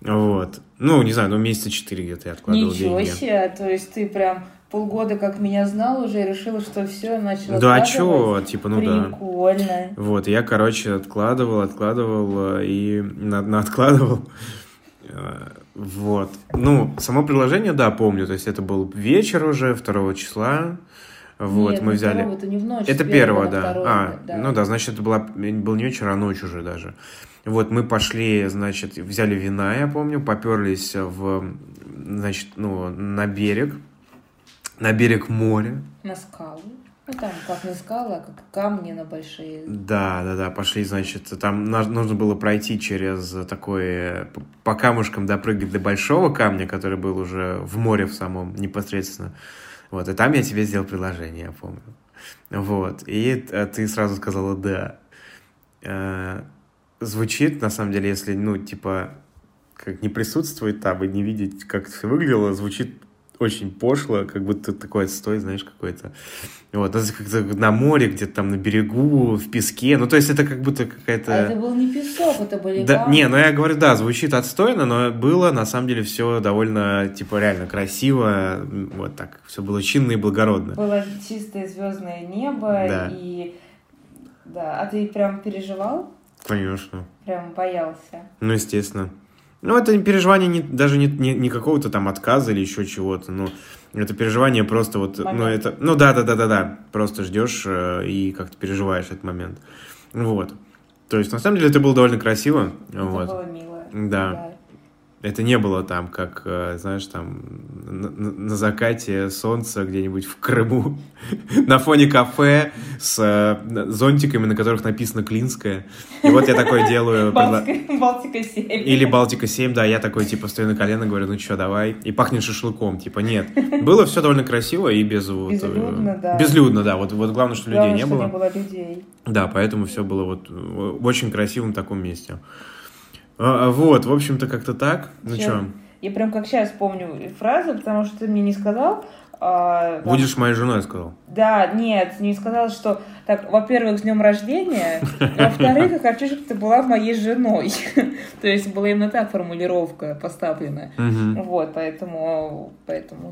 Вот. Ну, не знаю, ну, месяца 4 где-то я откладывал деньги. Ничего себе, то есть ты прям... Полгода, как меня знал, уже решила, что все, начала да, чего? Типа, ну прикольно. Да. Прикольно. Вот, я, короче, откладывал и наоткладывал. Вот. Ну, само приложение, да, помню. То есть, это был вечер уже, 2 числа. Вот, нет, мы взяли... это не в ночь. Это 1-го, да. 2-го, да. Ну да, значит, это был не вечер, а ночь уже даже. Вот, мы пошли, значит, взяли вина, я помню, поперлись значит, ну, на берег моря. На скалу. Ну, там как не скала, а как камни на большие. Да. Пошли, значит, там нужно было пройти через такой... По камушкам допрыгать до большого камня, который был уже в море в самом непосредственно. Вот. И там я тебе сделал предложение, я помню. Вот. И ты сразу сказала «да». Звучит, на самом деле, если, ну, типа, как не присутствовать там и не видеть, как все выглядело, звучит очень пошло, как будто такой отстой, знаешь, какой-то. Вот, как-то на море, где-то там на берегу, в песке. Ну, то есть, это как будто какая-то... А это был не песок, это были да, камни. Не, ну, я говорю, да, звучит отстойно, но было, на самом деле, все довольно, типа, реально красиво. Вот так, все было чинно и благородно. Было чистое звездное небо, да. И... Да, а ты прям переживал? Конечно. Прям боялся? Ну, естественно. Ну, это переживание даже не какого-то там отказа или еще чего-то. Ну, это переживание просто вот... Момент. Ну, это, ну да. Просто ждешь и как-то переживаешь этот момент. Вот. То есть, на самом деле, это было довольно красиво. Это вот. Было мило. Да. Это не было там, как, знаешь, там на закате солнца где-нибудь в Крыму на фоне кафе с зонтиками, на которых написано «Клинское». И вот я такое делаю... «Балтика-7». Или «Балтика-7», да, я такой, типа, стою на колено, говорю, ну что, давай. И пахнет шашлыком, типа, нет. Было все довольно красиво и без... Безлюдно, да. Безлюдно, да. Вот главное, что людей не было. Главное, что не было людей. Да, поэтому все было вот в очень красивом таком месте. Вот, в общем-то, как-то так. Ну чё? Я прям как сейчас помню фразу, потому что ты мне не сказал. Будешь моей женой, сказал. Да, нет, не сказал, что... Так, во-первых, с днем рождения, во-вторых, я хочу, чтобы ты была моей женой. То есть была именно так формулировка поставлена. Вот, поэтому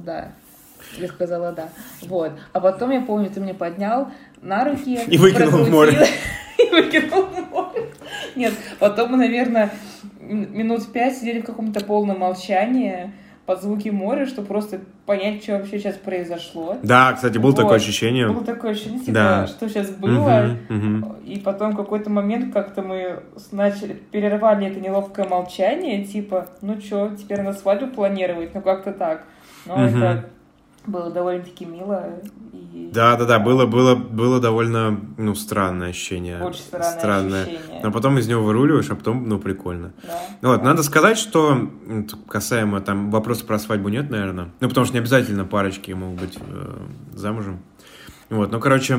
да. Я сказала да. Вот. А потом, я помню, ты меня поднял на руки. И выкинул в море. Нет, потом мы, наверное, минут 5 сидели в каком-то полном молчании под звуки моря, чтобы просто понять, что вообще сейчас произошло. Да, кстати, было вот. Такое ощущение. Было такое ощущение, типа, да. Что сейчас было. Угу. И потом в какой-то момент как-то мы перервали это неловкое молчание, типа, ну что, теперь на свадьбу планировать, ну как-то так. Но это... Было довольно-таки мило. И... Да, было довольно, ну, странное ощущение. Очень странное ощущение. Но потом из него выруливаешь, а потом, ну, прикольно. Да. Вот, надо сказать, что касаемо там вопроса про свадьбу нет, наверное. Ну, потому что не обязательно парочки могут быть замужем. Вот, ну, короче,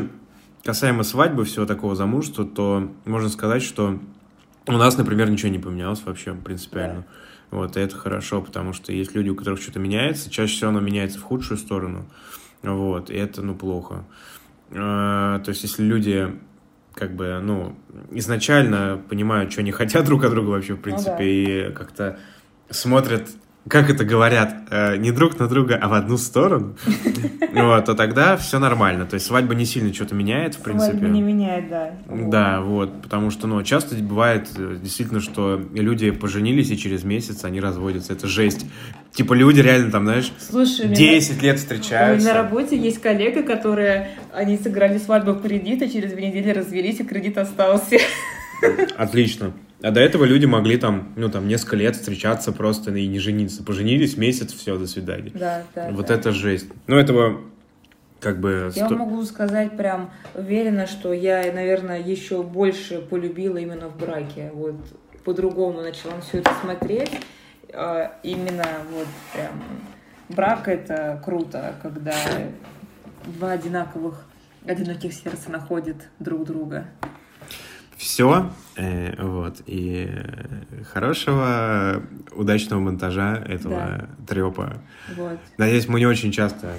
касаемо свадьбы, всего такого замужества, то можно сказать, что у нас, например, ничего не поменялось вообще принципиально. Да. Вот, и это хорошо, потому что есть люди, у которых что-то меняется, чаще всего оно меняется в худшую сторону, вот, и это, ну, плохо. То есть, если люди, как бы, ну, изначально понимают, что они хотят друг от друга вообще, в принципе, ну, да. И как-то смотрят, как это говорят, не друг на друга, а в одну сторону, вот, то тогда все нормально. То есть свадьба не сильно что-то меняет, в принципе. Свадьба не меняет, да. Да, вот, потому что, ну, часто бывает действительно, что люди поженились, и через месяц они разводятся. Это жесть. Типа люди реально там, знаешь, 10 лет встречаются. У меня на работе есть коллега, которые, они сыграли свадьбу в кредит, а через 2 недели развелись, и кредит остался. Отлично. А до этого люди могли там, ну, там, несколько лет встречаться просто и не жениться. Поженились, месяц, все, до свидания. Да, вот это жесть. Ну, этого, как бы... Я вам могу сказать прям уверенно, что я, наверное, еще больше полюбила именно в браке. Вот по-другому начала все это смотреть. Именно вот прям... Брак — это круто, когда два одинаковых, одиноких сердца находят друг друга. Все. Вот. И хорошего, удачного монтажа этого трёпа. Вот. Надеюсь, мы не очень часто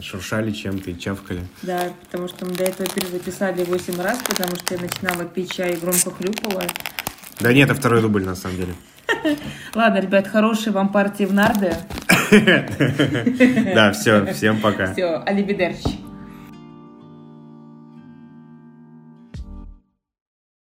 шуршали чем-то и чавкали. Да, потому что мы до этого перезаписали 8 раз, потому что я начинала пить чай и громко хрюпала. Да нет, это второй дубль на самом деле. Ладно, ребят, хорошей вам партии в нарды. Да, все, всем пока. Все, алибидерчи.